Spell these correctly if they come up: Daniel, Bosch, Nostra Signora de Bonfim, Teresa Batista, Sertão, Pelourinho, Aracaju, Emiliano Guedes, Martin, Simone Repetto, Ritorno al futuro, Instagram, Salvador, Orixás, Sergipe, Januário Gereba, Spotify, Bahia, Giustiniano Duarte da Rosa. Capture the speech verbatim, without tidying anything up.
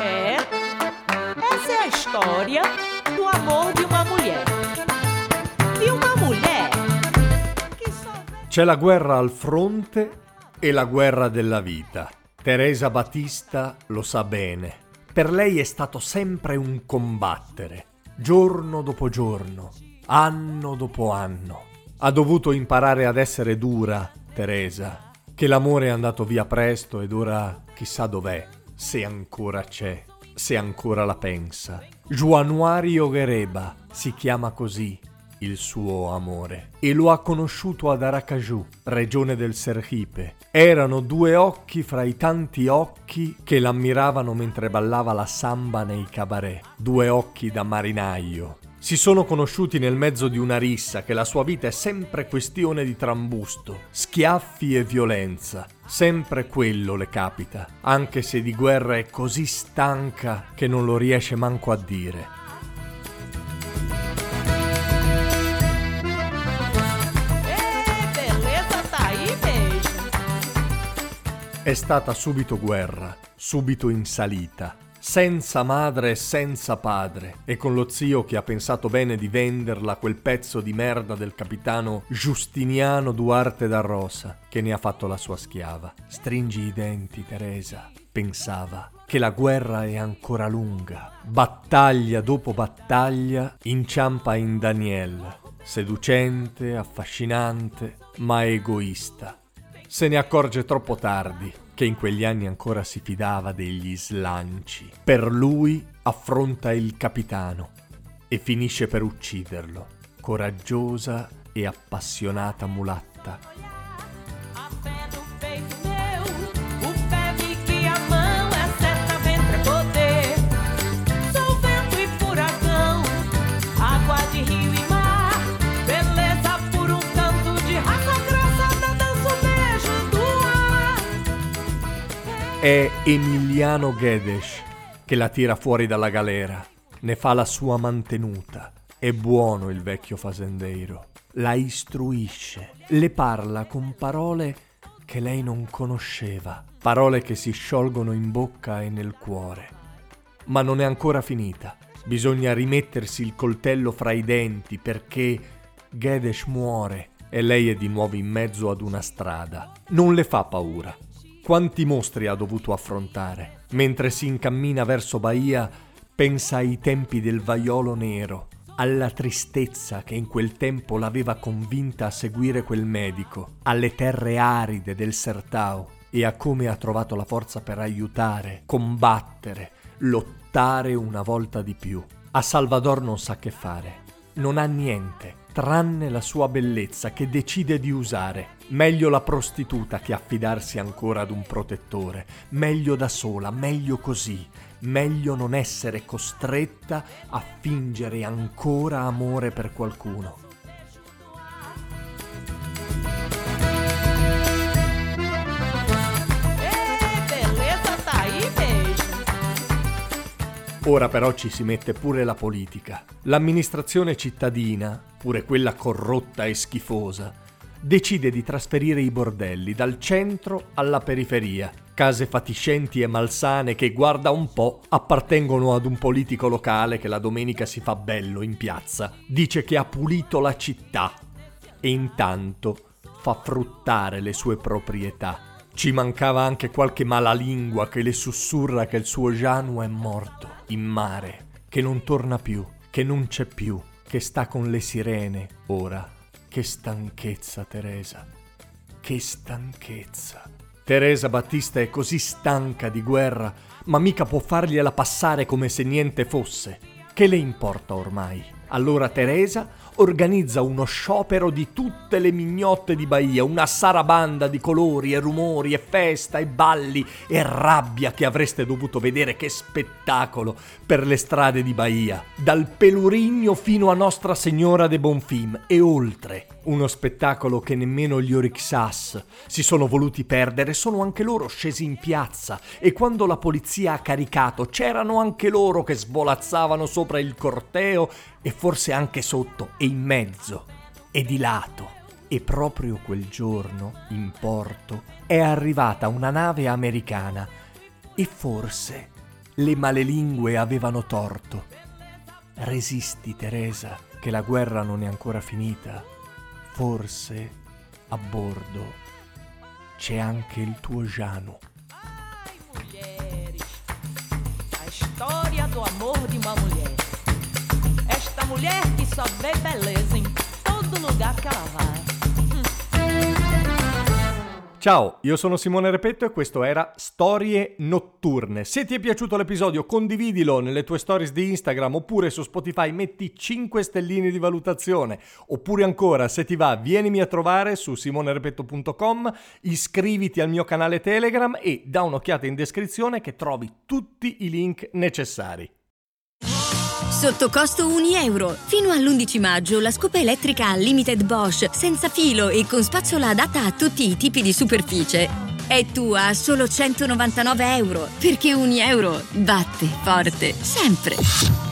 É, essa é a história do amor de uma mulher. De uma mulher que só... C'è la guerra al fronte e la guerra della vita. Teresa Batista lo sa bene. Per lei è stato sempre un combattere, giorno dopo giorno, anno dopo anno. Ha dovuto imparare ad essere dura, Teresa, che l'amore è andato via presto ed ora chissà dov'è, se ancora c'è, se ancora la pensa. Januário Gereba si chiama così il suo amore e lo ha conosciuto ad Aracaju, regione del Sergipe. Erano due occhi fra i tanti occhi che l'ammiravano mentre ballava la samba nei cabaret, due occhi da marinaio. Si sono conosciuti nel mezzo di una rissa che la sua vita è sempre questione di trambusto, schiaffi e violenza, sempre quello le capita, anche se di guerra è così stanca che non lo riesce manco a dire. È stata subito guerra, subito in salita, senza madre e senza padre, e con lo zio che ha pensato bene di venderla quel pezzo di merda del capitano Giustiniano Duarte da Rosa, che ne ha fatto la sua schiava. Stringi i denti, Teresa, pensava, che la guerra è ancora lunga. Battaglia dopo battaglia inciampa in Daniel, seducente, affascinante, ma egoista. Se ne accorge troppo tardi, che in quegli anni ancora si fidava degli slanci. Per lui affronta il capitano e finisce per ucciderlo, coraggiosa e appassionata mulatta. È Emiliano Guedes che la tira fuori dalla galera, ne fa la sua mantenuta. È buono il vecchio fazendeiro, la istruisce, le parla con parole che lei non conosceva, parole che si sciolgono in bocca e nel cuore. Ma non è ancora finita, bisogna rimettersi il coltello fra i denti perché Guedes muore e lei è di nuovo in mezzo ad una strada. Non le fa paura. Quanti mostri ha dovuto affrontare. Mentre si incammina verso Bahia, pensa ai tempi del vaiolo nero, alla tristezza che in quel tempo l'aveva convinta a seguire quel medico, alle terre aride del Sertão e a come ha trovato la forza per aiutare, combattere, lottare una volta di più. A Salvador non sa che fare. Non ha niente, tranne la sua bellezza che decide di usare. Meglio la prostituta che affidarsi ancora ad un protettore. Meglio da sola, meglio così. Meglio non essere costretta a fingere ancora amore per qualcuno. Ora però ci si mette pure la politica. L'amministrazione cittadina, pure quella corrotta e schifosa, decide di trasferire i bordelli dal centro alla periferia. Case fatiscenti e malsane che, guarda un po', appartengono ad un politico locale che la domenica si fa bello in piazza. Dice che ha pulito la città e intanto fa fruttare le sue proprietà. Ci mancava anche qualche malalingua che le sussurra che il suo Janu è morto in mare, che non torna più, che non c'è più, che sta con le sirene. Ora, che stanchezza, Teresa, che stanchezza. Teresa Batista è così stanca di guerra, ma mica può fargliela passare come se niente fosse. Che le importa ormai? Allora Teresa organizza uno sciopero di tutte le mignotte di Bahia, una sarabanda di colori e rumori e festa e balli e rabbia che avreste dovuto vedere, che spettacolo, per le strade di Bahia, dal Pelourinho fino a Nostra Signora de Bonfim e oltre. Uno spettacolo che nemmeno gli Orixás si sono voluti perdere, sono anche loro scesi in piazza e quando la polizia ha caricato c'erano anche loro che svolazzavano sopra il corteo e forse anche sotto e in mezzo e di lato. E proprio quel giorno, in porto, è arrivata una nave americana e forse le malelingue avevano torto. Resisti, Teresa, che la guerra non è ancora finita. Forse a bordo c'è anche il tuo Janu. Ai, mulheres, a história do amor de uma mulher. Esta mulher que só vê beleza em todo lugar que ela vai. Ciao, io sono Simone Repetto e questo era Storie Notturne. Se ti è piaciuto l'episodio, condividilo nelle tue stories di Instagram oppure su Spotify metti cinque stelline di valutazione. Oppure ancora, se ti va, vienimi a trovare su simone repetto punto com, iscriviti al mio canale Telegram e da un'occhiata in descrizione che trovi tutti i link necessari. Sotto costo un euro. Fino all'undici maggio la scopa elettrica Limited Bosch, senza filo e con spazzola adatta a tutti i tipi di superficie. È tua a solo centonovantanove euro, perché un euro batte forte, sempre.